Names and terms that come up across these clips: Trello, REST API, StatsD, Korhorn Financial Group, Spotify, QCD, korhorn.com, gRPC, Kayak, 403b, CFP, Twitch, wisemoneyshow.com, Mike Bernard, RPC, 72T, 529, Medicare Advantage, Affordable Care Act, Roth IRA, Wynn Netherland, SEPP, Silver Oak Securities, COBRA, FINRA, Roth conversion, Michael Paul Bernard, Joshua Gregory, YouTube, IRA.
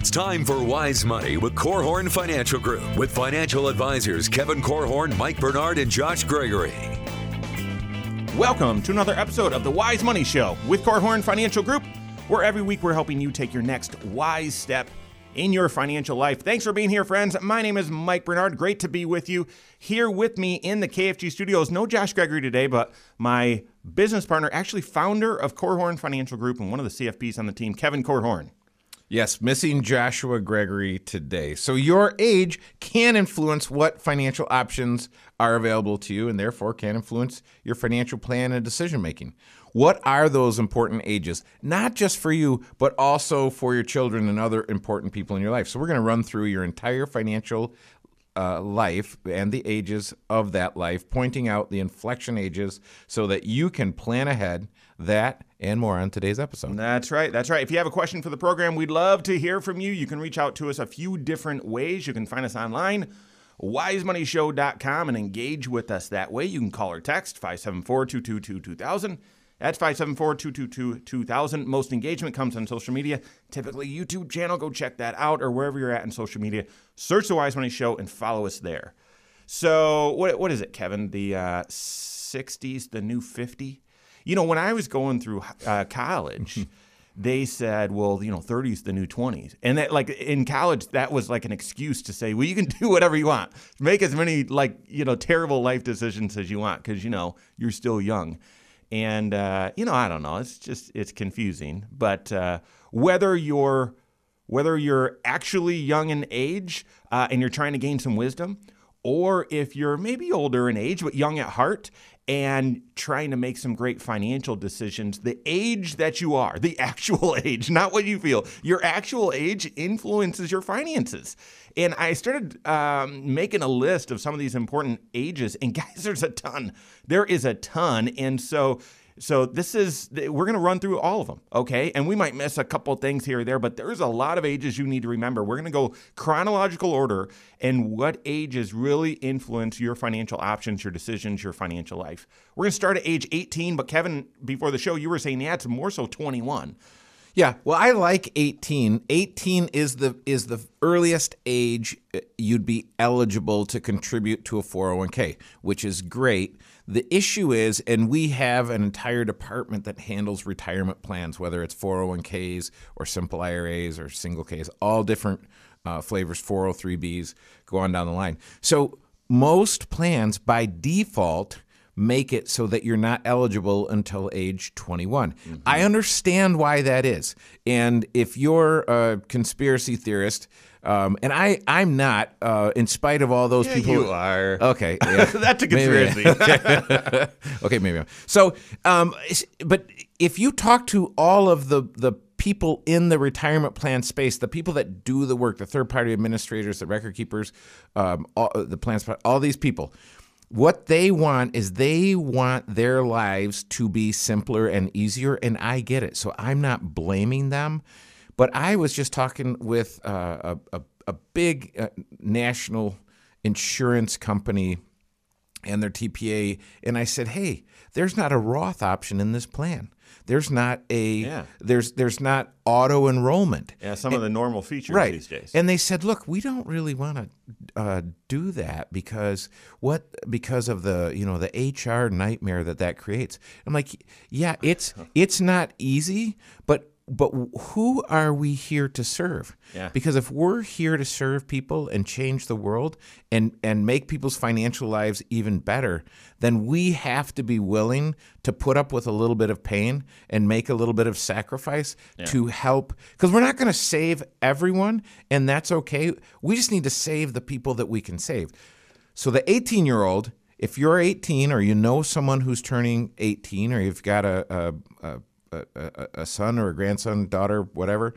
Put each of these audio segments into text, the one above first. It's time for Wise Money with Korhorn Financial Group with financial advisors Kevin Korhorn, Mike Bernard, and Josh Gregory. Welcome to another episode of the Wise Money Show with Korhorn Financial Group, where every week we're helping you take your next wise step in your financial life. Thanks for being here, friends. My name is Mike Bernard. Great to be with you. Here with me in the KFG studios, no Josh Gregory today, but my business partner, actually founder of Korhorn Financial Group and one of the CFPs on the team, Kevin Korhorn. Yes, missing Joshua Gregory today. So your age can influence what financial options are available to you and therefore can influence your financial plan and decision-making. What are those important ages? Not just for you, but also for your children and other important people in your life. So we're going to run through your entire financial life and the ages of that life, pointing out the inflection ages so that you can plan ahead. That and more on today's episode. That's right. If you have a question for the program, we'd love to hear from you. You can reach out to us a few different ways. You can find us online, wisemoneyshow.com, and engage with us that way. You can call or text 574-222-2000. That's 574-222-2000. Most engagement comes on social media, typically YouTube channel. Go check that out, or wherever you're at in social media. Search The Wise Money Show and follow us there. So what is it, Kevin? The 60s, the new 50? You know, when I was going through college, they said, well, you know, 30 is the new 20s. And that, like, in college, that was like an excuse to say, well, you can do whatever you want. Make as many, like, you know, terrible life decisions as you want because, you know, you're still young. And, you know, I don't know. It's just, it's confusing. But whether you're actually young in age and you're trying to gain some wisdom, or if you're maybe older in age but young at heart and trying to make some great financial decisions, the age that you are, the actual age, not what you feel, your actual age influences your finances. And I started making a list of some of these important ages. And guys, there's a ton. There is a ton. And so this is, we're going to run through all of them, okay? And we might miss a couple things here or there, but there's a lot of ages you need to remember. We're going to go chronological order and what ages really influence your financial options, your decisions, your financial life. We're going to start at age 18, but Kevin, before the show, you were saying, yeah, it's more so 21. Yeah, well, I like 18. 18 is the earliest age you'd be eligible to contribute to a 401k, which is great. The issue is, and we have an entire department that handles retirement plans, whether it's 401ks or simple IRAs or single Ks, all different flavors, 403bs, go on down the line. So most plans by default make it so that you're not eligible until age 21. Mm-hmm. I understand why that is. And if you're a conspiracy theorist, and I'm not, in spite of all those people. You are. Okay. Yeah. That's a conspiracy. Maybe. Okay, maybe I'm. So, but if you talk to all of the people in the retirement plan space, the people that do the work, the third-party administrators, the record keepers, the plans, all these people, what they want is they want their lives to be simpler and easier, and I get it. So I'm not blaming them. But I was just talking with a big national insurance company and their TPA, and I said, "Hey, there's not a Roth option in this plan. There's not a there's not auto enrollment. Yeah, some of the normal features these days." And they said, "Look, we don't really want to do that because of the the HR nightmare that creates." I'm like, "Yeah, it's not easy, but who are we here to serve? Yeah. Because if we're here to serve people and change the world and make people's financial lives even better, then we have to be willing to put up with a little bit of pain and make a little bit of sacrifice to help. Because we're not going to save everyone, and that's okay. We just need to save the people that we can save. So the 18-year-old, if you're 18 or you know someone who's turning 18 or you've got a son or a grandson, daughter, whatever,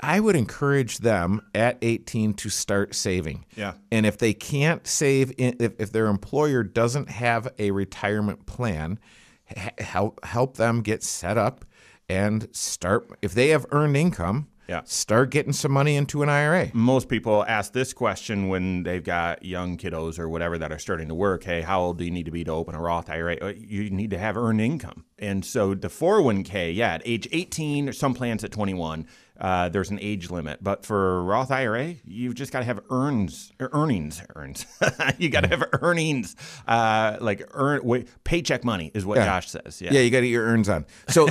I would encourage them at 18 to start saving. Yeah. And if they can't save, if their employer doesn't have a retirement plan, help them get set up and start. If they have earned income, start getting some money into an IRA. Most people ask this question when they've got young kiddos or whatever that are starting to work. Hey, how old do you need to be to open a Roth IRA? You need to have earned income. And so the 401k, yeah, at age 18, or some plans at 21, there's an age limit. But for Roth IRA, you've just got to have earnings. You got to have earnings, paycheck money is what Josh says. Yeah, you got to get your earns on. So,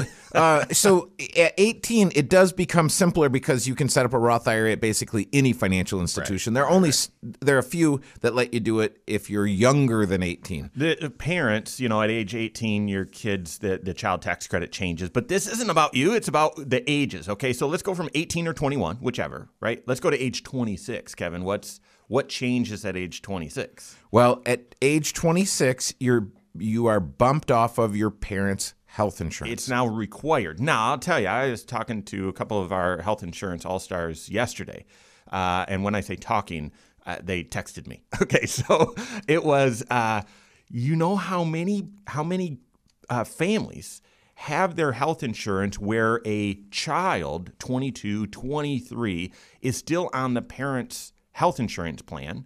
so at 18, it does become simpler because you can set up a Roth IRA at basically any financial institution. Right. There are a few that let you do it if you're younger than 18. The parents, at age 18, your kids, the child tax credit changes. But this isn't about you. It's about the ages. Okay, so let's go from 18 or 21, whichever, right? Let's go to age 26, Kevin. What changes at age 26? Well, at age 26, you are bumped off of your parents' health insurance. It's now required. Now, I'll tell you, I was talking to a couple of our health insurance all-stars yesterday. And when I say talking, they texted me. Okay, so it was, how many families have their health insurance where a child, 22, 23, is still on the parent's health insurance plan,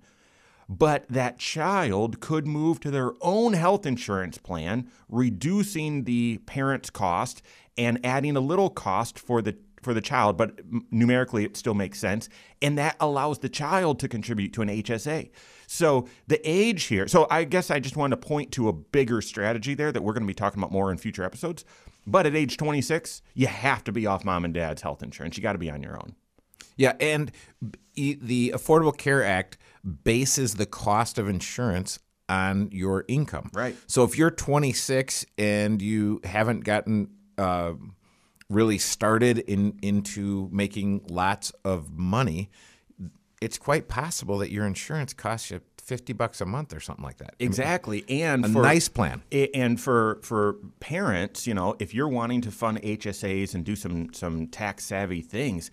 but that child could move to their own health insurance plan, reducing the parent's cost and adding a little cost for the child, but numerically it still makes sense, and that allows the child to contribute to an HSA. So the age here, so I guess I just wanted to point to a bigger strategy there that we're going to be talking about more in future episodes. But at age 26, you have to be off mom and dad's health insurance. You got to be on your own. Yeah, and the Affordable Care Act bases the cost of insurance on your income. Right. So if you're 26 and you haven't gotten really started into making lots of money, it's quite possible that your insurance costs you $50 a month or something like that. Exactly. And a nice plan. And for parents, if you're wanting to fund HSAs and do some tax savvy things,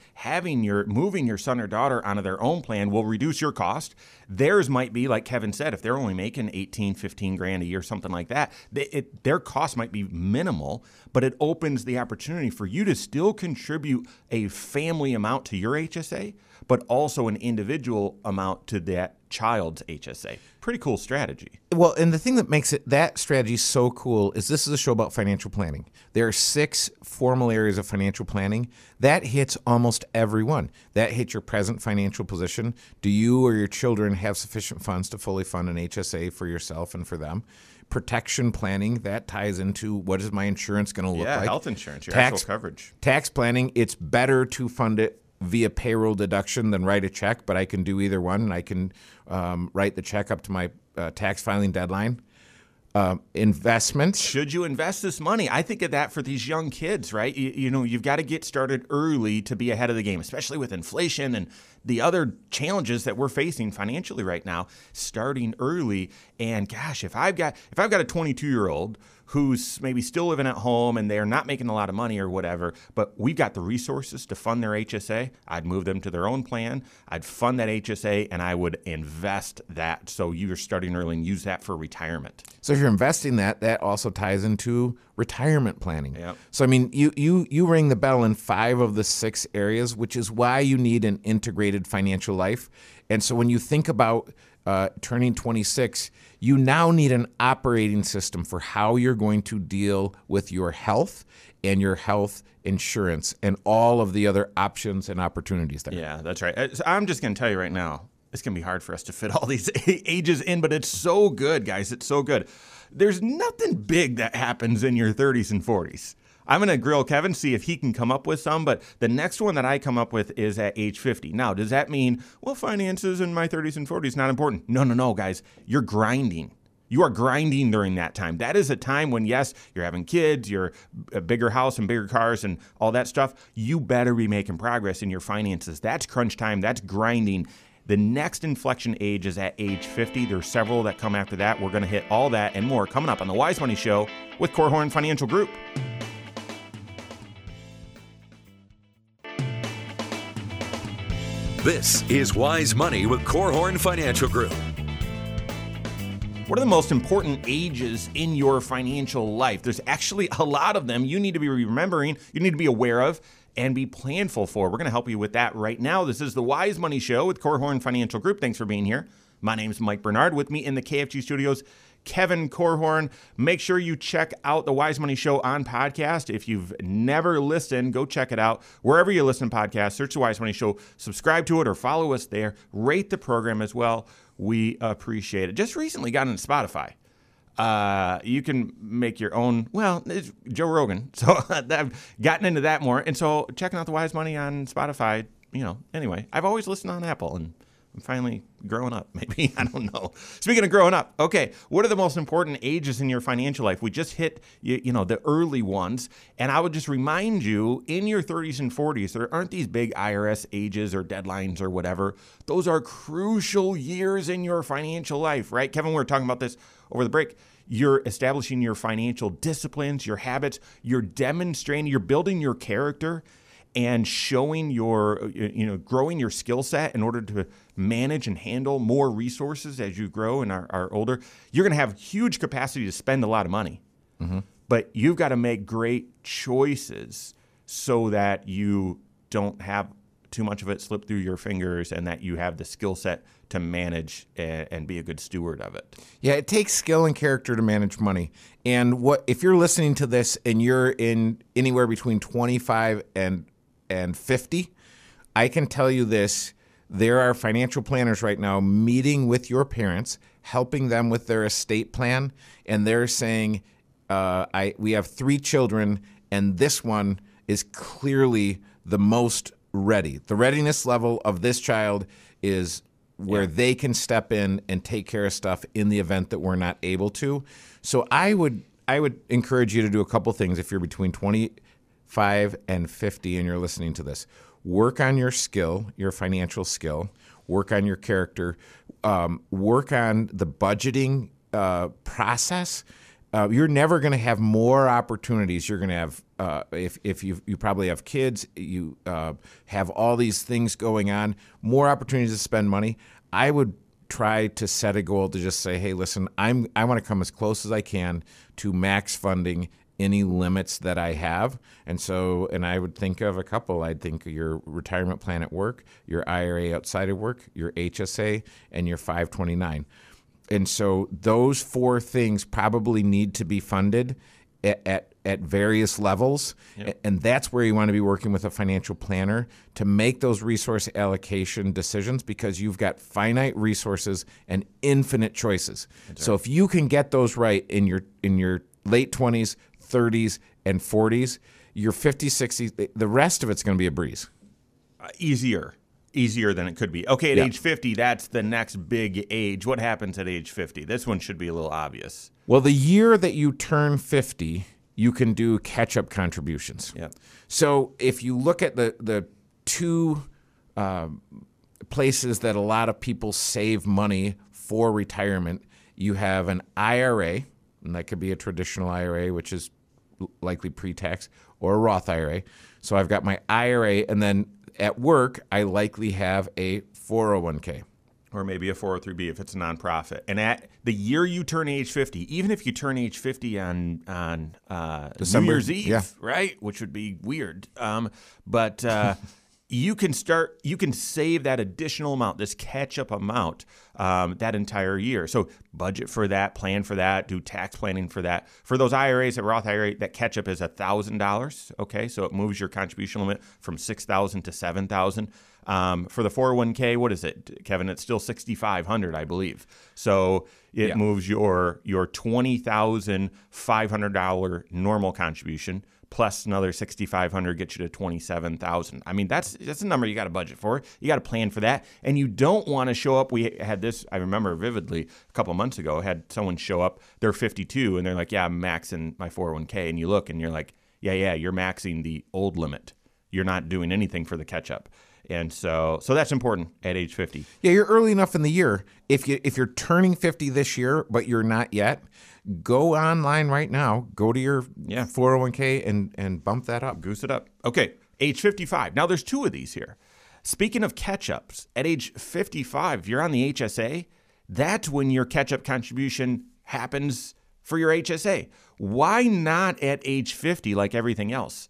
moving your son or daughter onto their own plan will reduce your cost. Theirs might be, like Kevin said, if they're only making $15,000 a year, something like that, their cost might be minimal, but it opens the opportunity for you to still contribute a family amount to your HSA, but also an individual amount to that child's HSA. Pretty cool strategy. Well, and the thing that makes that strategy so cool is this is a show about financial planning. There are 6 formal areas of financial planning. That hits almost everyone. That hits your present financial position. Do you or your children have sufficient funds to fully fund an HSA for yourself and for them? Protection planning, that ties into what is my insurance going to look like? Yeah, health insurance, your actual coverage. Tax planning, it's better to fund it via payroll deduction than write a check, but I can do either one, and I can write the check up to my tax filing deadline. Investments. Should you invest this money? I think of that for these young kids, right? You've got to get started early to be ahead of the game, especially with inflation and the other challenges that we're facing financially right now, starting early. And gosh, if I've got a 22-year-old who's maybe still living at home and they're not making a lot of money or whatever, but we've got the resources to fund their HSA, I'd move them to their own plan, I'd fund that HSA, and I would invest that. So you're starting early and use that for retirement. So if you're investing that also ties into retirement planning. Yep. So, you ring the bell in 5 of the 6 areas, which is why you need an integrated financial life. And so when you think about turning 26, you now need an operating system for how you're going to deal with your health and your health insurance and all of the other options and opportunities there. Yeah, that's right. So I'm just going to tell you right now, it's going to be hard for us to fit all these ages in, but it's so good, guys. It's so good. There's nothing big that happens in your 30s and 40s. I'm going to grill Kevin, see if he can come up with some, but the next one that I come up with is at age 50. Now, does that mean, well, finances in my 30s and 40s, not important? No, guys. You're grinding. You are grinding during that time. That is a time when, yes, you're having kids, you're a bigger house and bigger cars and all that stuff. You better be making progress in your finances. That's crunch time. That's grinding. The next inflection age is at age 50. There's several that come after that. We're going to hit all that and more coming up on The Wise Money Show with Korhorn Financial Group. This is Wise Money with Korhorn Financial Group. What are the most important ages in your financial life? There's actually a lot of them you need to be remembering, you need to be aware of, and be planful for. We're going to help you with that right now. This is the Wise Money Show with Korhorn Financial Group. Thanks for being here. My name's Mike Bernard. With me in the KFG studios Kevin Korhorn. Make sure you check out the Wise Money Show on podcast. If you've never listened, go check it out. Wherever you listen to podcasts, search the Wise Money Show, subscribe to it or follow us there. Rate the program as well. We appreciate it. Just recently got on Spotify. You can make your own, well, it's Joe Rogan. So I've gotten into that more. And so checking out the Wise Money on Spotify, you know, anyway, I've always listened on Apple and I'm finally growing up, maybe. I don't know. Speaking of growing up, okay, what are the most important ages in your financial life? We just hit, you know, the early ones. And I would just remind you, in your 30s and 40s, there aren't these big IRS ages or deadlines or whatever. Those are crucial years in your financial life, right? Kevin, we were talking about this over the break. You're establishing your financial disciplines, your habits. You're demonstrating, you're building your character and showing your, you know, growing your skill set in order to manage and handle more resources as you grow and are older. You're going to have huge capacity to spend a lot of money, but you've got to make great choices so that you don't have too much of it slip through your fingers and that you have the skill set to manage and be a good steward of it. Yeah, it takes skill and character to manage money. And what if you're listening to this and you're in anywhere between 25 and 50, I can tell you this, there are financial planners right now meeting with your parents, helping them with their estate plan, and they're saying, we have 3 children, and this one is clearly the most ready. The readiness level of this child is where they can step in and take care of stuff in the event that we're not able to. So I would encourage you to do a couple things if you're between 25 and 50 and you're listening to this. Work on your skill, your financial skill, work on your character, work on the budgeting process. You're never going to have more opportunities. You're going to have, if you probably have kids, you have all these things going on, more opportunities to spend money. I would try to set a goal to just say, hey, listen, I want to come as close as I can to max funding any limits that I have. And so, and I would think of a couple. I'd think of your retirement plan at work, your IRA outside of work, your HSA, and your 529. And so those 4 things probably need to be funded at various levels. Yep. And that's where you want to be working with a financial planner to make those resource allocation decisions, because you've got finite resources and infinite choices. That's right. So if you can get those right in your late 20s, 30s, and 40s, your 50s, 60s, the rest of it's going to be a breeze. Easier than it could be. Okay, at age 50, that's the next big age. What happens at age 50? This one should be a little obvious. Well, the year that you turn 50, you can do catch-up contributions. Yeah. So if you look at the 2 places that a lot of people save money for retirement, you have an IRA, and that could be a traditional IRA, which is likely pre-tax, or a Roth IRA. So I've got my IRA, and then at work, I likely have a 401k. Or maybe a 403b if it's a nonprofit. And at the year you turn age 50, even if you turn age 50 on New Year's Eve, right, which would be weird, but you can save that additional amount, this catch-up amount, that entire year. So budget for that, plan for that, do tax planning for that. For those IRAs, at Roth IRA, that catch-up is $1,000, okay? So it moves your contribution limit from $6,000 to $7,000. For the 401k, what is it, Kevin? It's still $6,500, I believe. So it moves your $20,500 normal contribution plus another $6,500 gets you to $27,000. I mean, that's a number you got to budget for. You got to plan for that, and you don't want to show up. We had this, I remember vividly, a couple months ago. Had someone show up. They're 52, and they're like, "Yeah, I'm maxing my 401k." And you look, and you're like, "Yeah, you're maxing the old limit. You're not doing anything for the catch up." And so that's important at age 50. Yeah, you're early enough in the year. If you're turning 50 this year, but you're not yet, go online right now. Go to your 401k and bump that up. Goose it up. Okay, age 55. Now there's 2 of these here. Speaking of catch-ups, at age 55, if you're on the HSA, that's when your catch-up contribution happens for your HSA. Why not at age 50 like everything else?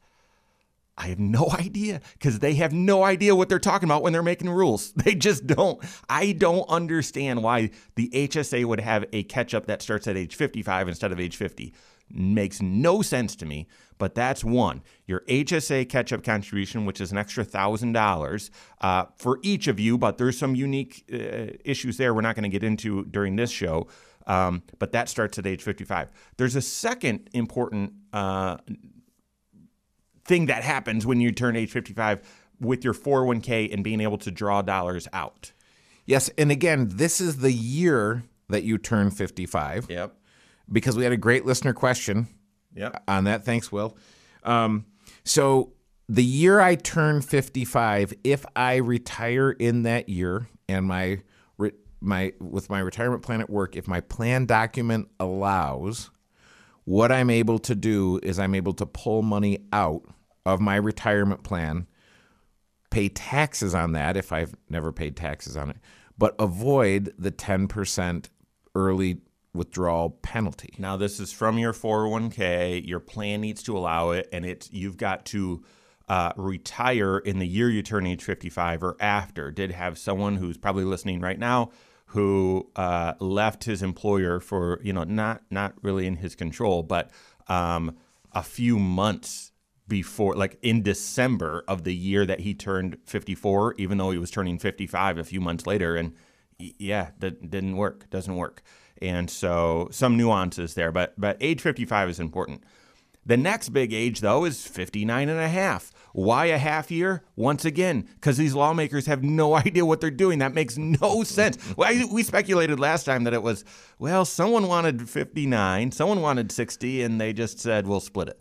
I have no idea, because they have no idea what they're talking about when they're making rules. They just don't. I don't understand why the HSA would have a catch-up that starts at age 55 instead of age 50. Makes no sense to me, but that's one. Your HSA catch-up contribution, which is an extra $1,000 for each of you, but there's some unique issues there we're not going to get into during this show. But that starts at age 55. There's a second important thing that happens when you turn age 55 with your 401k and being able to draw dollars out. Yes, and again, this is the year that you turn 55. Yep. Because we had a great listener question on that. Thanks, Will. So the year I turn 55, if I retire in that year and my retirement plan at work, if my plan document allows, what I'm able to do is I'm able to pull money out of my retirement plan, pay taxes on that if I've never paid taxes on it, but avoid the 10% early withdrawal penalty. Now, this is from your 401k. Your plan needs to allow it, and you've got to retire in the year you turn age 55 or after. Did have someone who's probably listening right now who left his employer for, not really in his control, but a few months before, like in December of the year that he turned 54, even though he was turning 55 a few months later. And yeah, that didn't work, doesn't work. And so some nuances there, but age 55 is important. The next big age, though, is 59 and a half. Why a half year? Once again, because these lawmakers have no idea what they're doing. That makes no sense. Well, we speculated last time that it was, well, someone wanted 59, someone wanted 60, and they just said, we'll split it.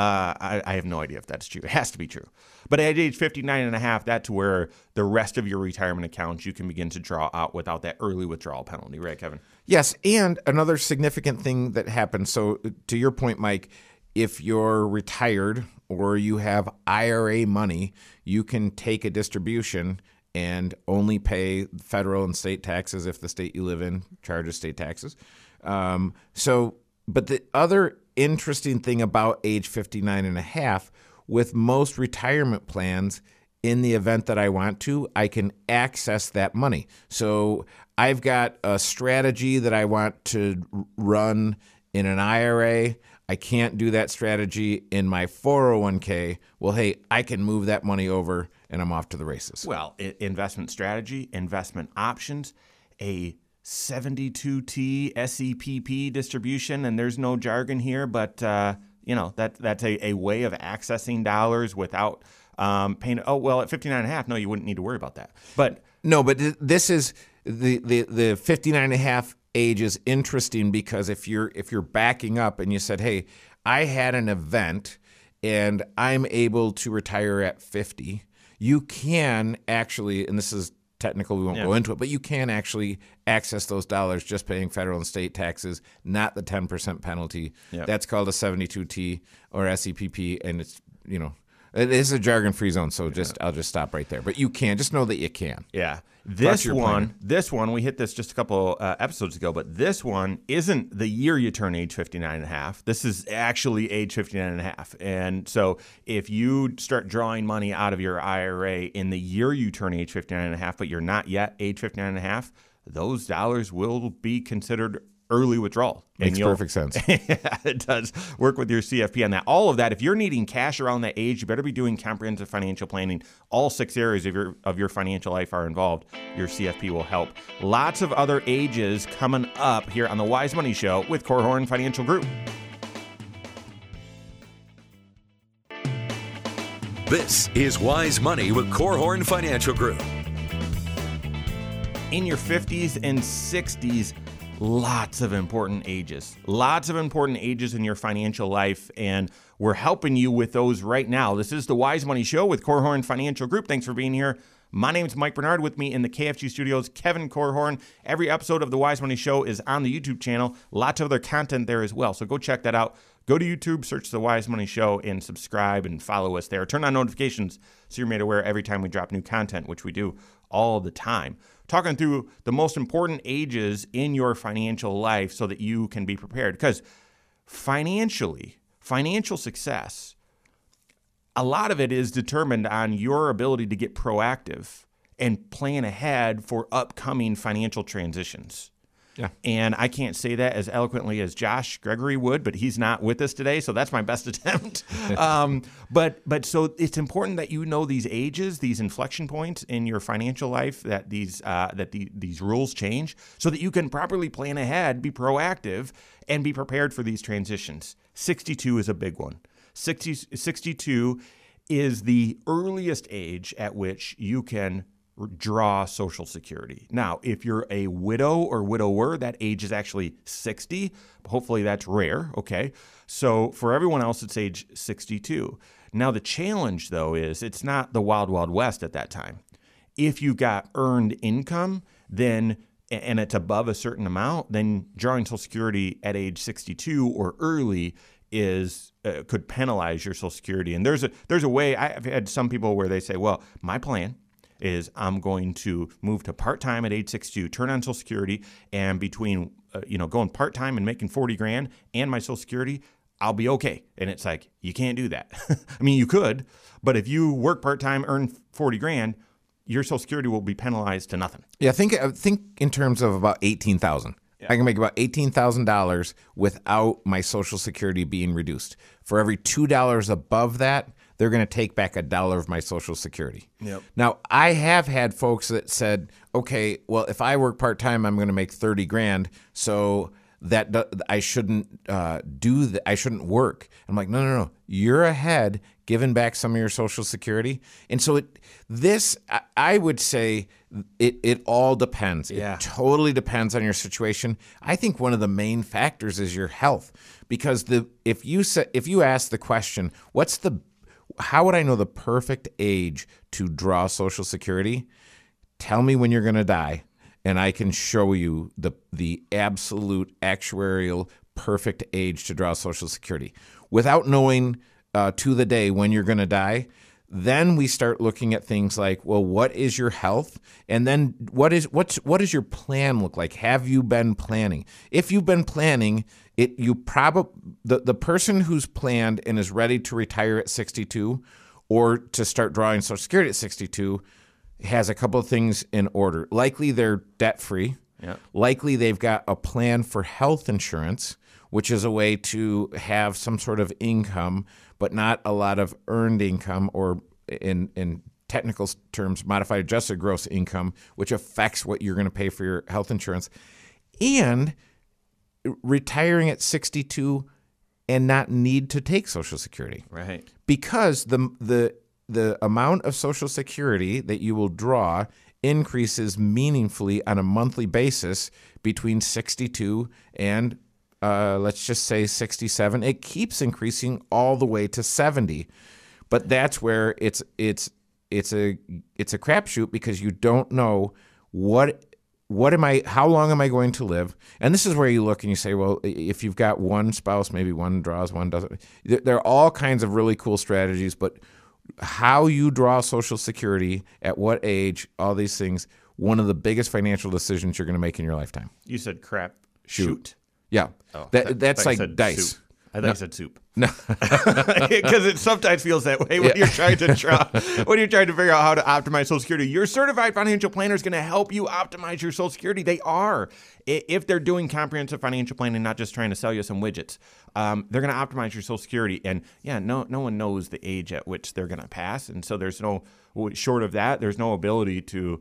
I have no idea if that's true. It has to be true. But at age 59 and a half, that's where the rest of your retirement accounts you can begin to draw out without that early withdrawal penalty, right, Kevin? Yes, and another significant thing that happens, so to your point, Mike, if you're retired or you have IRA money, you can take a distribution and only pay federal and state taxes if the state you live in charges state taxes. But the other interesting thing about age 59 and a half, with most retirement plans, in the event that I want to, I can access that money. So I've got a strategy that I want to run in an IRA. I can't do that strategy in my 401k. Well, hey, I can move that money over and I'm off to the races. Well, investment strategy, investment options, a 72T SEPP distribution, and there's no jargon here, but that's a way of accessing dollars without paying. Oh, well, at 59 and a half, no, you wouldn't need to worry about that. But no, but this is the 59 and a half age is interesting, because if you're backing up and you said, hey, I had an event and I'm able to retire at 50, you can actually, and this is technical, we won't go into it, but you can actually access those dollars just paying federal and state taxes, not the 10% penalty. Yep. That's called a 72T or SEPP, and it's, it is a jargon-free zone, so I'll just stop right there. But you can. Just know that you can. Yeah. This one, we hit this just a couple episodes ago, but this one isn't the year you turn age 59 and a half. This is actually age 59 and a half. And so if you start drawing money out of your IRA in the year you turn age 59 and a half, but you're not yet age 59 and a half, those dollars will be considered early withdrawal. Makes perfect sense. Yeah, it does. Work with your CFP on that. All of that. If you're needing cash around that age, you better be doing comprehensive financial planning. All 6 areas of your financial life are involved. Your CFP will help. Lots of other ages coming up here on the Wise Money Show with Korhorn Financial Group. This is Wise Money with Korhorn Financial Group. In your 50s and 60s, lots of important ages in your financial life, and we're helping you with those right now. This is the Wise Money Show with Korhorn Financial Group. Thanks for being here. My name is Mike Bernard. With me in the KFG studios, Kevin Korhorn. Every episode of the Wise Money Show is on the YouTube channel. Lots of other content there as well, so go check that out. Go to YouTube, search the Wise Money Show, and subscribe and follow us there. Turn on notifications so you're made aware every time we drop new content, which we do all the time. Talking through the most important ages in your financial life so that you can be prepared. Because financial success a lot of it is determined on your ability to get proactive and plan ahead for upcoming financial transitions. Yeah. And I can't say that as eloquently as Josh Gregory would, but he's not with us today, so that's my best attempt. But so it's important that you know these ages, these inflection points in your financial life, that these rules change, so that you can properly plan ahead, be proactive, and be prepared for these transitions. 62 is a big one. 62 is the earliest age at which you can draw Social Security. Now, if you're a widow or widower, that age is actually 60. Hopefully that's rare, okay? So for everyone else, it's age 62. Now, the challenge, though, is it's not the wild, wild west at that time. If you got earned income, then and it's above a certain amount, then drawing Social Security at age 62 or early is could penalize your Social Security. And there's a way. I've had some people where they say, well, my plan is I'm going to move to part-time at age 62, turn on Social Security, and between going part-time and making 40 grand and my Social Security, I'll be okay. And it's like, you can't do that. I mean, you could, but if you work part-time, earn 40 grand, your Social Security will be penalized to nothing. Yeah, I think in terms of about $18,000. Yeah. I can make about $18,000 without my Social Security being reduced. For every $2 above that, they're going to take back $1 of my Social Security. Yep. Now, I have had folks that said, okay, well, if I work part-time, I'm going to make 30 grand, so that I shouldn't I shouldn't work. I'm like, no. You're ahead, giving back some of your Social Security. And so I would say it all depends. Yeah. It totally depends on your situation. I think one of the main factors is your health, because if you ask the question, how would I know the perfect age to draw Social Security? Tell me when you're going to die, and I can show you the absolute actuarial perfect age to draw Social Security. Without knowing to the day when you're going to die, then we start looking at things like, well, what is your health? And then what does your plan look like? Have you been planning? If you've been planning, the person who's planned and is ready to retire at 62 or to start drawing Social Security at 62 has a couple of things in order. Likely they're debt-free. Yeah. Likely they've got a plan for health insurance, which is a way to have some sort of income, but not a lot of earned income, or in technical terms, modified adjusted gross income, which affects what you're going to pay for your health insurance. And retiring at 62 and not need to take Social Security. Right. Because the amount of Social Security that you will draw increases meaningfully on a monthly basis between 62 and let's just say 67. It keeps increasing all the way to 70, but that's where it's a crapshoot, because you don't know how long am I going to live? And this is where you look and you say, well, if you've got one spouse, maybe one draws, one doesn't. There are all kinds of really cool strategies, but how you draw Social Security, at what age, all these things, one of the biggest financial decisions you're going to make in your lifetime. You said crapshoot. Yeah, oh, that's like dice. Soup. I thought you said soup. No, because it sometimes feels that way when you're trying to figure out how to optimize Social Security. Your certified financial planner is going to help you optimize your Social Security. They are, if they're doing comprehensive financial planning, not just trying to sell you some widgets. They're going to optimize your Social Security, and no one knows the age at which they're going to pass, and so there's no short of that. There's no ability to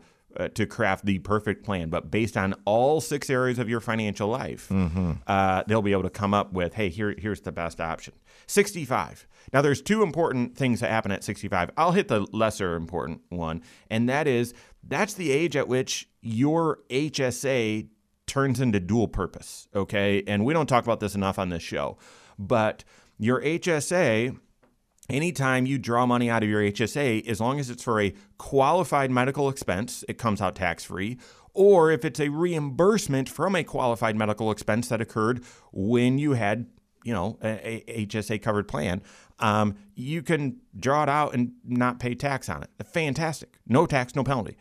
craft the perfect plan, but based on all 6 areas of your financial life, they'll be able to come up with, hey, here's the best option. 65. Now, there's 2 important things that happen at 65. I'll hit the lesser important one, and that's the age at which your HSA turns into dual purpose, okay? And we don't talk about this enough on this show, but your HSA... Anytime you draw money out of your HSA, as long as it's for a qualified medical expense, it comes out tax-free, or if it's a reimbursement from a qualified medical expense that occurred when you had, a HSA-covered plan, you can draw it out and not pay tax on it. Fantastic. No tax, no penalty.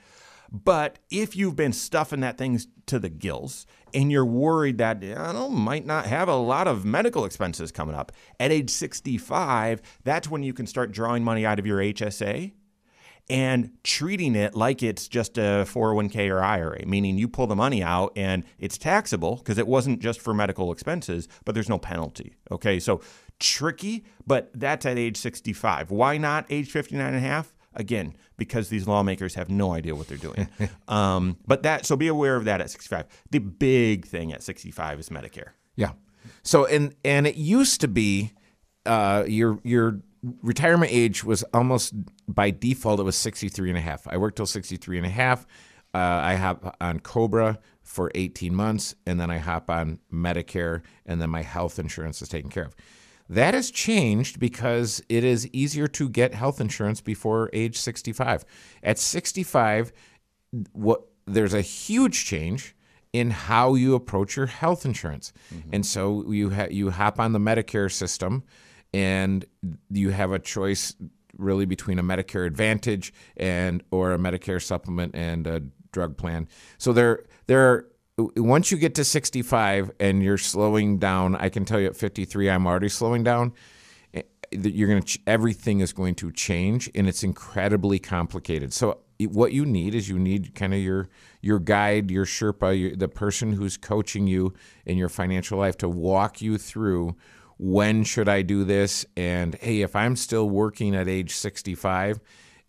But if you've been stuffing that thing to the gills and you're worried that might not have a lot of medical expenses coming up, at age 65, that's when you can start drawing money out of your HSA and treating it like it's just a 401k or IRA, meaning you pull the money out and it's taxable because it wasn't just for medical expenses, but there's no penalty. Okay, so tricky, but that's at age 65. Why not age 59 and a half? Again, because these lawmakers have no idea what they're doing. So be aware of that at 65. The big thing at 65 is Medicare. Yeah. So and it used to be your retirement age was almost by default, it was 63 and a half. I worked till 63 and a half. I hop on COBRA for 18 months, and then I hop on Medicare, and then my health insurance is taken care of. That has changed because it is easier to get health insurance before age 65. At 65, there's a huge change in how you approach your health insurance. Mm-hmm. And so you hop on the Medicare system, and you have a choice really between a Medicare Advantage or a Medicare supplement and a drug plan. So once you get to 65 and you're slowing down, I can tell you at 53, I'm already slowing down. Everything is going to change, and it's incredibly complicated. So what you need is kind of your guide, your Sherpa, the person who's coaching you in your financial life to walk you through when should I do this, and hey, if I'm still working at age 65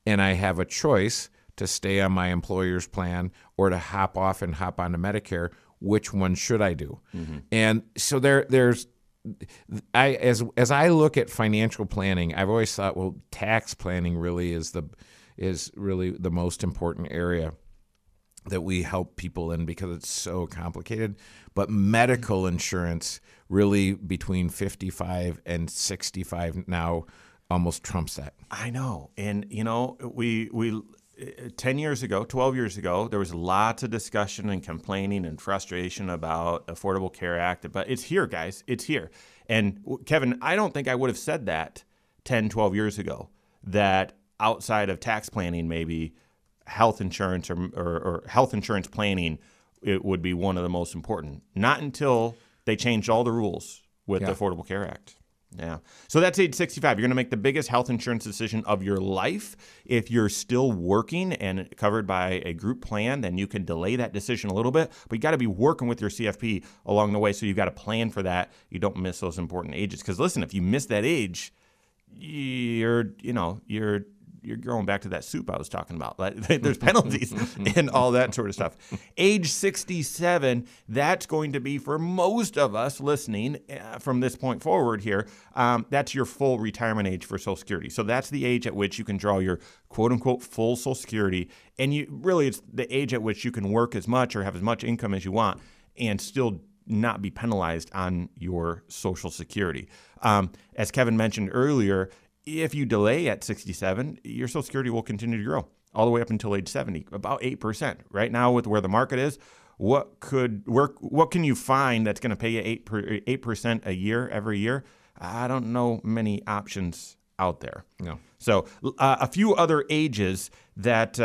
and I have a choice to stay on my employer's plan or to hop off and hop onto Medicare, which one should I do? Mm-hmm. And so as I look at financial planning, I've always thought, well, tax planning really is really the most important area that we help people in because it's so complicated. But medical insurance really between 55 and 65 now almost trumps that. I know. And we 10 years ago, 12 years ago, there was lots of discussion and complaining and frustration about Affordable Care Act, but it's here, guys. It's here. And Kevin, I don't think I would have said that 10, 12 years ago, that outside of tax planning, maybe health insurance or health insurance planning, it would be one of the most important. Not until they changed all the rules with the Affordable Care Act. Yeah. So that's age 65. You're going to make the biggest health insurance decision of your life. If you're still working and covered by a group plan, then you can delay that decision a little bit, but you got to be working with your CFP along the way. So you've got to plan for that. You don't miss those important ages. Because listen, if you miss that age, you're going back to that soup I was talking about. There's penalties and all that sort of stuff. Age 67, that's going to be for most of us listening from this point forward here, that's your full retirement age for Social Security. So that's the age at which you can draw your quote-unquote full Social Security. And it's the age at which you can work as much or have as much income as you want and still not be penalized on your Social Security. As Kevin mentioned earlier, if you delay at 67, your Social Security will continue to grow all the way up until age 70, about 8%. Right now, with where the market is, what can you find that's going to pay you 8% a year every year? I don't know many options out there. No. So a few other ages that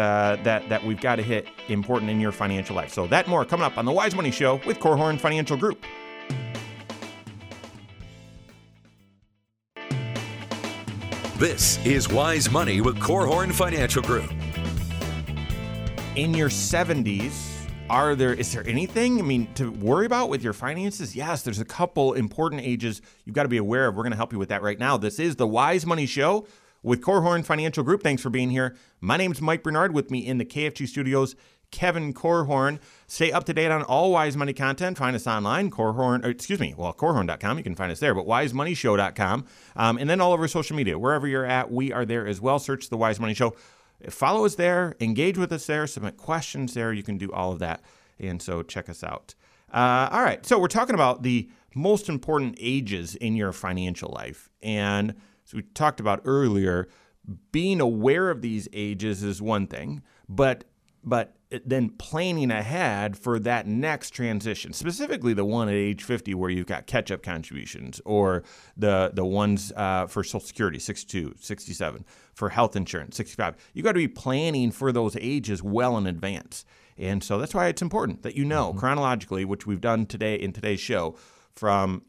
we've got to hit important in your financial life. So that more coming up on the Wise Money Show with Korhorn Financial Group. This is Wise Money with Korhorn Financial Group. In your 70s, is there anything, to worry about with your finances? Yes, there's a couple important ages you've got to be aware of. We're going to help you with that right now. This is the Wise Money Show with Korhorn Financial Group. Thanks for being here. My name's Mike Bernard. With me in the KFG studios, Kevin Korhorn. Stay up to date on all Wise Money content. Find us online, korhorn.com. You can find us there, but wisemoneyshow.com. And then all over social media. Wherever you're at, we are there as well. Search The Wise Money Show. Follow us there. Engage with us there. Submit questions there. You can do all of that. And so check us out. All right. So we're talking about the most important ages in your financial life. And as we talked about earlier, being aware of these ages is one thing, but then planning ahead for that next transition, specifically the one at age 50 where you've got catch-up contributions, or the ones for Social Security, 62, 67, for health insurance, 65. You've got to be planning for those ages well in advance. And so that's why it's important that you know chronologically, which we've done today in today's show, from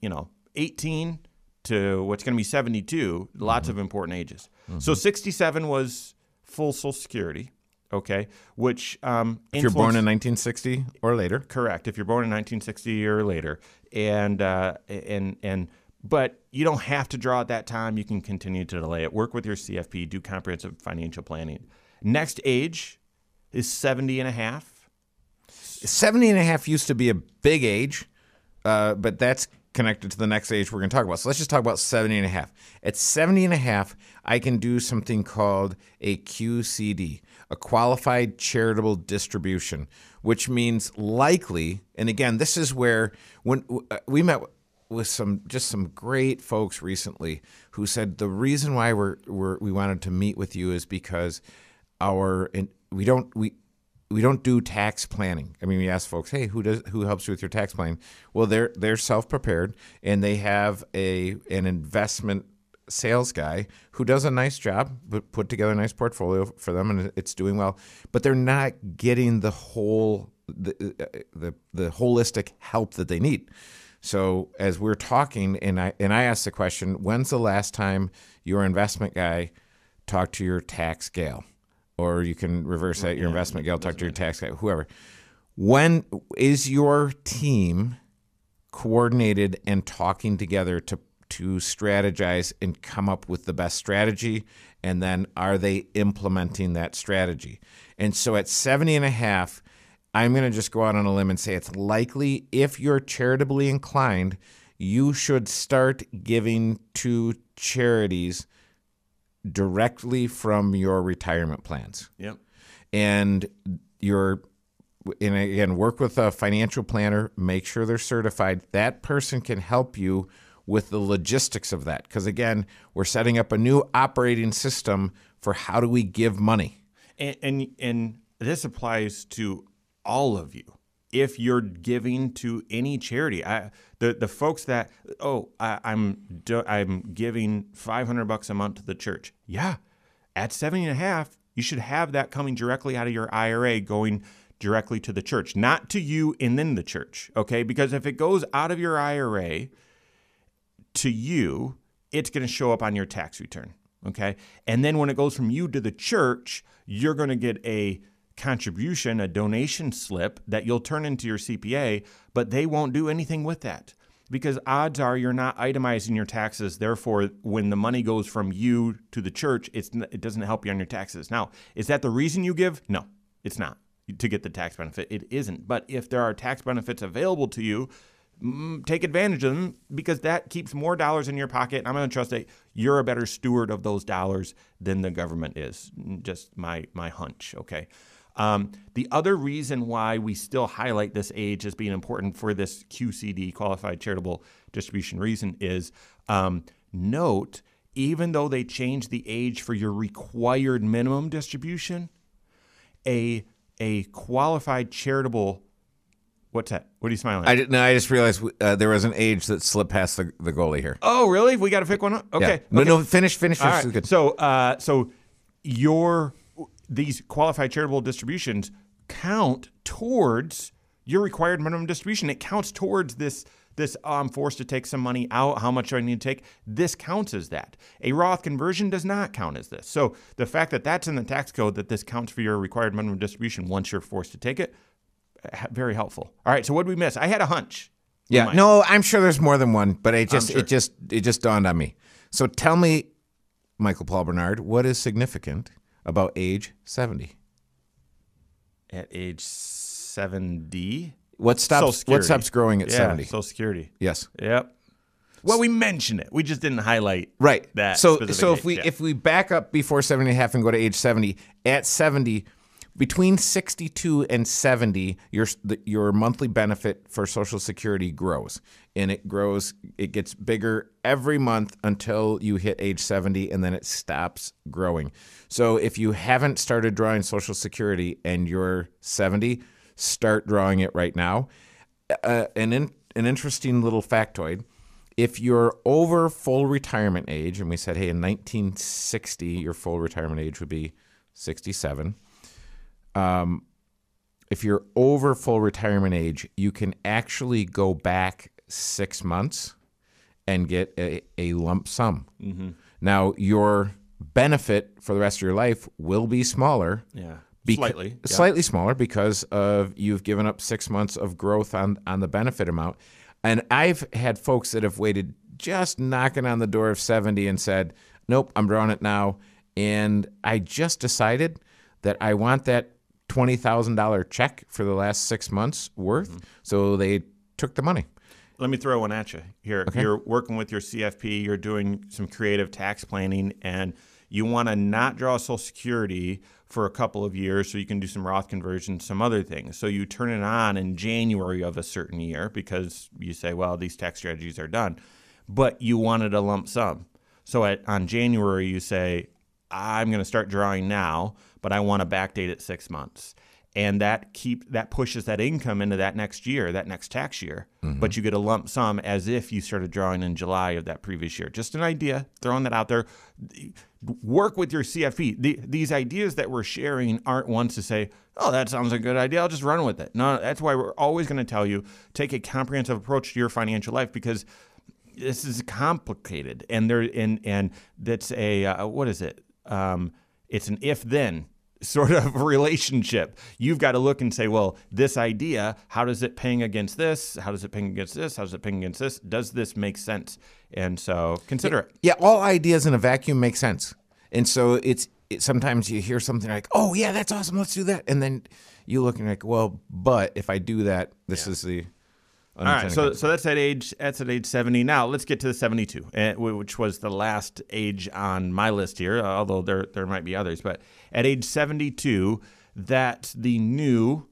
18 to what's going to be 72, lots of important ages. So 67 was full Social Security. Okay, which if you're born in 1960 or later, correct. If you're born in 1960 or later, but you don't have to draw at that time. You can continue to delay it. Work with your CFP. Do comprehensive financial planning. Next age is 70 and a half. 70 and a half used to be a big age, but that's connected to the next age we're going to talk about. So let's just talk about 70 and a half. At 70 and a half, I can do something called a QCD, a qualified charitable distribution, which means likely, and again, this is where when we met with some great folks recently who said the reason why we wanted to meet with you is because we don't do tax planning. I mean, we ask folks, hey, who helps you with your tax planning? Well, they're self-prepared, and they have an investment sales guy who does a nice job, but put together a nice portfolio for them, and it's doing well. But they're not getting the whole the holistic help that they need. So as we're talking, and I asked the question, when's the last time your investment guy talked to your tax gal? Or you can reverse that, your investment gal talk to your tax guy, whoever. When is your team coordinated and talking together to strategize and come up with the best strategy? And then are they implementing that strategy? And so at 70 and a half, I'm going to just go out on a limb and say it's likely, if you're charitably inclined, you should start giving to charities directly from your retirement plans. Yep. And again, work with a financial planner, make sure they're certified. That person can help you with the logistics of that. Because again, we're setting up a new operating system for how do we give money. And this applies to all of you. If you're giving to any charity, the folks that, I'm giving $500 a month to the church. Yeah, at 70 and a half, you should have that coming directly out of your IRA, going directly to the church, not to you and then the church, okay? Because if it goes out of your IRA to you, it's going to show up on your tax return, okay? And then when it goes from you to the church, you're going to get a contribution, a donation slip that you'll turn into your CPA, but they won't do anything with that because odds are you're not itemizing your taxes. Therefore, when the money goes from you to the church, it doesn't help you on your taxes. Now, is that the reason you give? No, it's not to get the tax benefit. It isn't. But if there are tax benefits available to you, take advantage of them because that keeps more dollars in your pocket. And I'm going to trust that you're a better steward of those dollars than the government is. Just my hunch, okay? The other reason why we still highlight this age as being important for this QCD, qualified charitable distribution reason, is note, even though they changed the age for your required minimum distribution, a qualified charitable, what's that? What are you smiling at? I just realized there was an age that slipped past the goalie here. Oh, really? We got to pick one up? Okay. Yeah. No, finish. All right. Good. So these qualified charitable distributions count towards your required minimum distribution. It counts towards this I'm forced to take some money out. How much do I need to take? This counts as that. A Roth conversion does not count as this. So the fact that that's in the tax code, that this counts for your required minimum distribution once you're forced to take it, very helpful. All right, so what did we miss? I had a hunch. Yeah, no, I'm sure there's more than one, but it just dawned on me. So tell me, Michael Paul Bernard, what is significant about age 70? At age 70? What stops growing at 70? Social Security. Yes. Yep. Well, we mentioned it. We just didn't highlight that. So if we back up before 70 and a half and go to age 70, at 70, Between 62 and 70, your monthly benefit for Social Security grows. And it grows, it gets bigger every month until you hit age 70, and then it stops growing. So if you haven't started drawing Social Security and you're 70, start drawing it right now. An interesting little factoid. If you're over full retirement age, and we said, hey, in 1960, your full retirement age would be 67. If you're over full retirement age, you can actually go back 6 months and get a lump sum. Mm-hmm. Now, your benefit for the rest of your life will be smaller. Yeah. Slightly. Yeah. Slightly smaller because of you've given up 6 months of growth on the benefit amount. And I've had folks that have waited just knocking on the door of 70 and said, nope, I'm drawing it now. And I just decided that I want that $20,000 check for the last 6 months worth. Mm-hmm. So they took the money. Let me throw one at you here. Okay. You're working with your CFP. You're doing some creative tax planning, and you want to not draw Social Security for a couple of years so you can do some Roth conversion, some other things. So you turn it on in January of a certain year because you say, well, these tax strategies are done. But you wanted a lump sum. So on January, you say, I'm going to start drawing now, but I want to backdate it 6 months. And that pushes that income into that next year, that next tax year. Mm-hmm. But you get a lump sum as if you started drawing in July of that previous year. Just an idea, throwing that out there. Work with your CFP. These ideas that we're sharing aren't ones to say, oh, that sounds a good idea, I'll just run with it. No, that's why we're always going to tell you, take a comprehensive approach to your financial life, because this is complicated. And that's a, what is it? It's an if-then sort of relationship. You've got to look and say, well, this idea, how does it ping against this? How does it ping against this? How does it ping against this? Does this make sense? And so consider it. Yeah, all ideas in a vacuum make sense. And so sometimes you hear something like, oh, yeah, that's awesome, let's do that. And then you look and you're like, well, but if I do that, this is the... All right, so that's at age 70. Now let's get to the 72, which was the last age on my list here, although there might be others. But at age 72, that's the new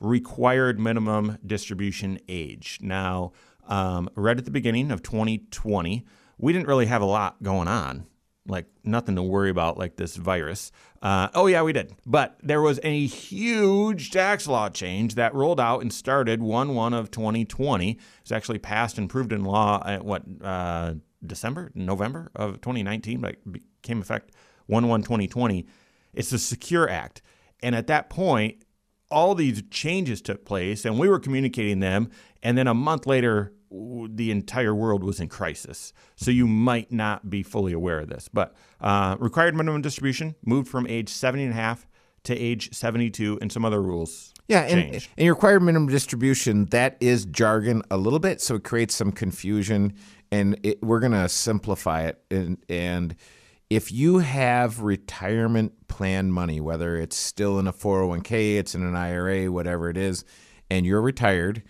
required minimum distribution age. Now, right at the beginning of 2020, we didn't really have a lot going on, like nothing to worry about, like this virus. Oh, yeah, we did. But there was a huge tax law change that rolled out and started 1/1 of 2020. It was actually passed and proved in law at November of 2019, but it became effect 1/1 2020. It's the Secure Act. And at that point, all these changes took place and we were communicating them. And then a month later, the entire world was in crisis. So you might not be fully aware of this. But required minimum distribution moved from age 70 and a half to age 72, and some other rules changed. And required minimum distribution, that is jargon a little bit, so it creates some confusion. And we're going to simplify it. And if you have retirement plan money, whether it's still in a 401k, it's in an IRA, whatever it is, and you're retired,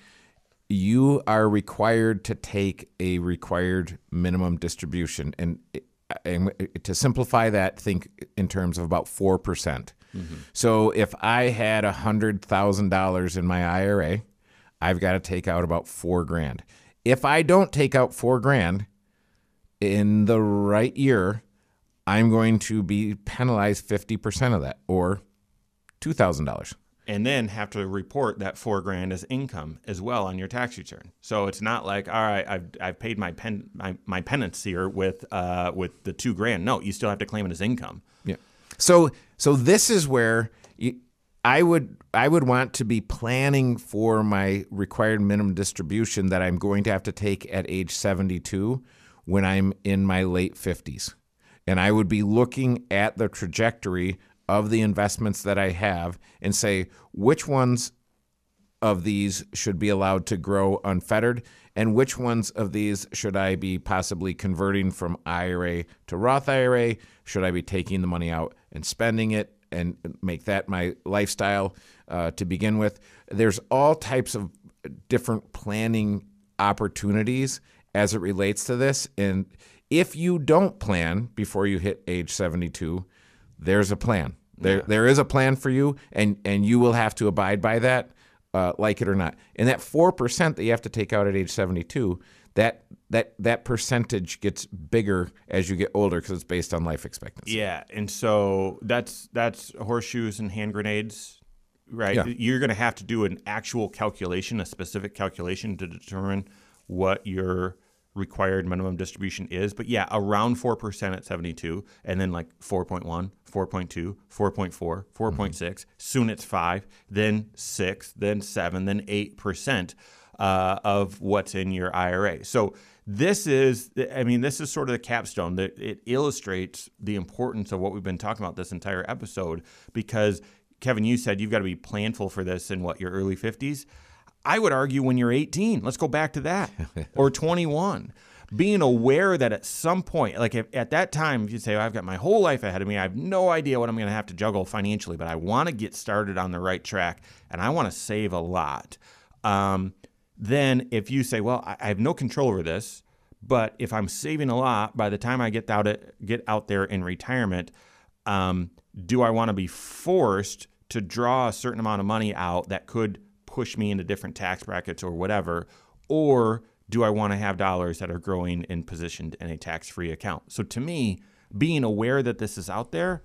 you are required to take a required minimum distribution. And to simplify that, think in terms of about 4%. Mm-hmm. So if I had $100,000 in my IRA, I've got to take out about $4,000. If I don't take out $4,000 in the right year, I'm going to be penalized 50% of that, or $2,000. And then have to report that $4,000 as income as well on your tax return. So it's not like, all right, I've paid my penance here with the $2,000. No, you still have to claim it as income. Yeah. So this is where I would want to be planning for my required minimum distribution that I'm going to have to take at age 72 when I'm in my late 50s, and I would be looking at the trajectory of the investments that I have and say, which ones of these should be allowed to grow unfettered and which ones of these should I be possibly converting from IRA to Roth IRA? Should I be taking the money out and spending it and make that my lifestyle to begin with? There's all types of different planning opportunities as it relates to this. And if you don't plan before you hit age 72, there's a plan. There is a plan for you, and you will have to abide by that, like it or not. And that 4% that you have to take out at age 72, that percentage gets bigger as you get older because it's based on life expectancy. Yeah, and so that's horseshoes and hand grenades, right? Yeah. You're going to have to do an actual calculation, a specific calculation to determine what your required minimum distribution is. But yeah, around 4% at 72, and then like 4.1, 4.2, 4.4, 4.6, soon it's 5, then 6, then 7, then 8%. Of what's in your IRA. So this is, I mean, this is sort of the capstone that it illustrates the importance of what we've been talking about this entire episode, because Kevin, you said you've got to be planful for this in what, your early 50s? I would argue when you're 18, let's go back to that, or 21. Being aware that at some point, like if, at that time, if you say, well, I've got my whole life ahead of me, I have no idea what I'm going to have to juggle financially, but I want to get started on the right track and I want to save a lot. Then if you say, well, I have no control over this, but if I'm saving a lot, by the time I get out there in retirement, do I want to be forced to draw a certain amount of money out that could push me into different tax brackets or whatever? Or do I want to have dollars that are growing and positioned in a tax-free account? So to me, being aware that this is out there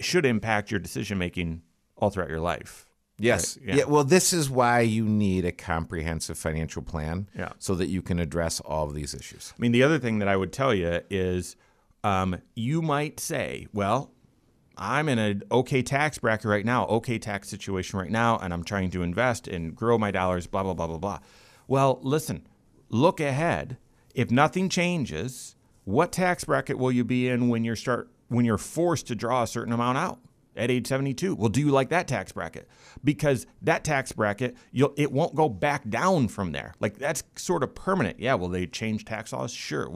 should impact your decision-making all throughout your life. Yes. Right. Yeah. Well, this is why you need a comprehensive financial plan so that you can address all of these issues. I mean, the other thing that I would tell you is you might say, well, I'm in an okay tax bracket right now, okay tax situation right now, and I'm trying to invest and grow my dollars, blah, blah, blah, blah, blah. Well, listen, look ahead. If nothing changes, what tax bracket will you be in when you're forced to draw a certain amount out? At age 72, well, do you like that tax bracket? Because that tax bracket, it won't go back down from there. Like that's sort of permanent. Yeah, will they change tax laws? Sure.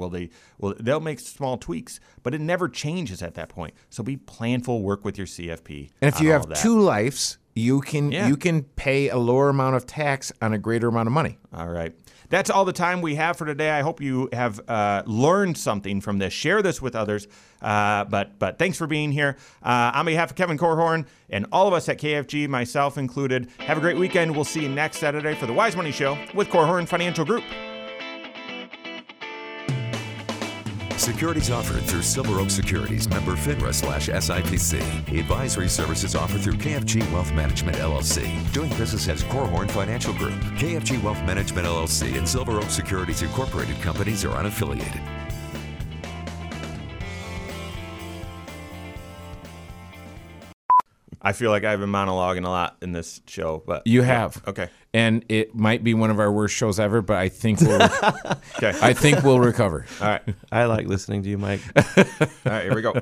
They'll make small tweaks, but it never changes at that point. So be planful, work with your CFP. And if you have two lives, you can pay a lower amount of tax on a greater amount of money. All right. That's all the time we have for today. I hope you have learned something from this. Share this with others. But thanks for being here. On behalf of Kevin Korhorn and all of us at KFG, myself included, have a great weekend. We'll see you next Saturday for the Wise Money Show with Korhorn Financial Group. Securities offered through Silver Oak Securities, member FINRA/SIPC. Advisory services offered through KFG Wealth Management, LLC. Doing business as Korhorn Financial Group. KFG Wealth Management, LLC and Silver Oak Securities Incorporated companies are unaffiliated. I feel like I've been monologuing a lot in this show, but you have. Okay. And it might be one of our worst shows ever, but I think we'll I think we'll recover. All right. I like listening to you, Mike. All right, here we go.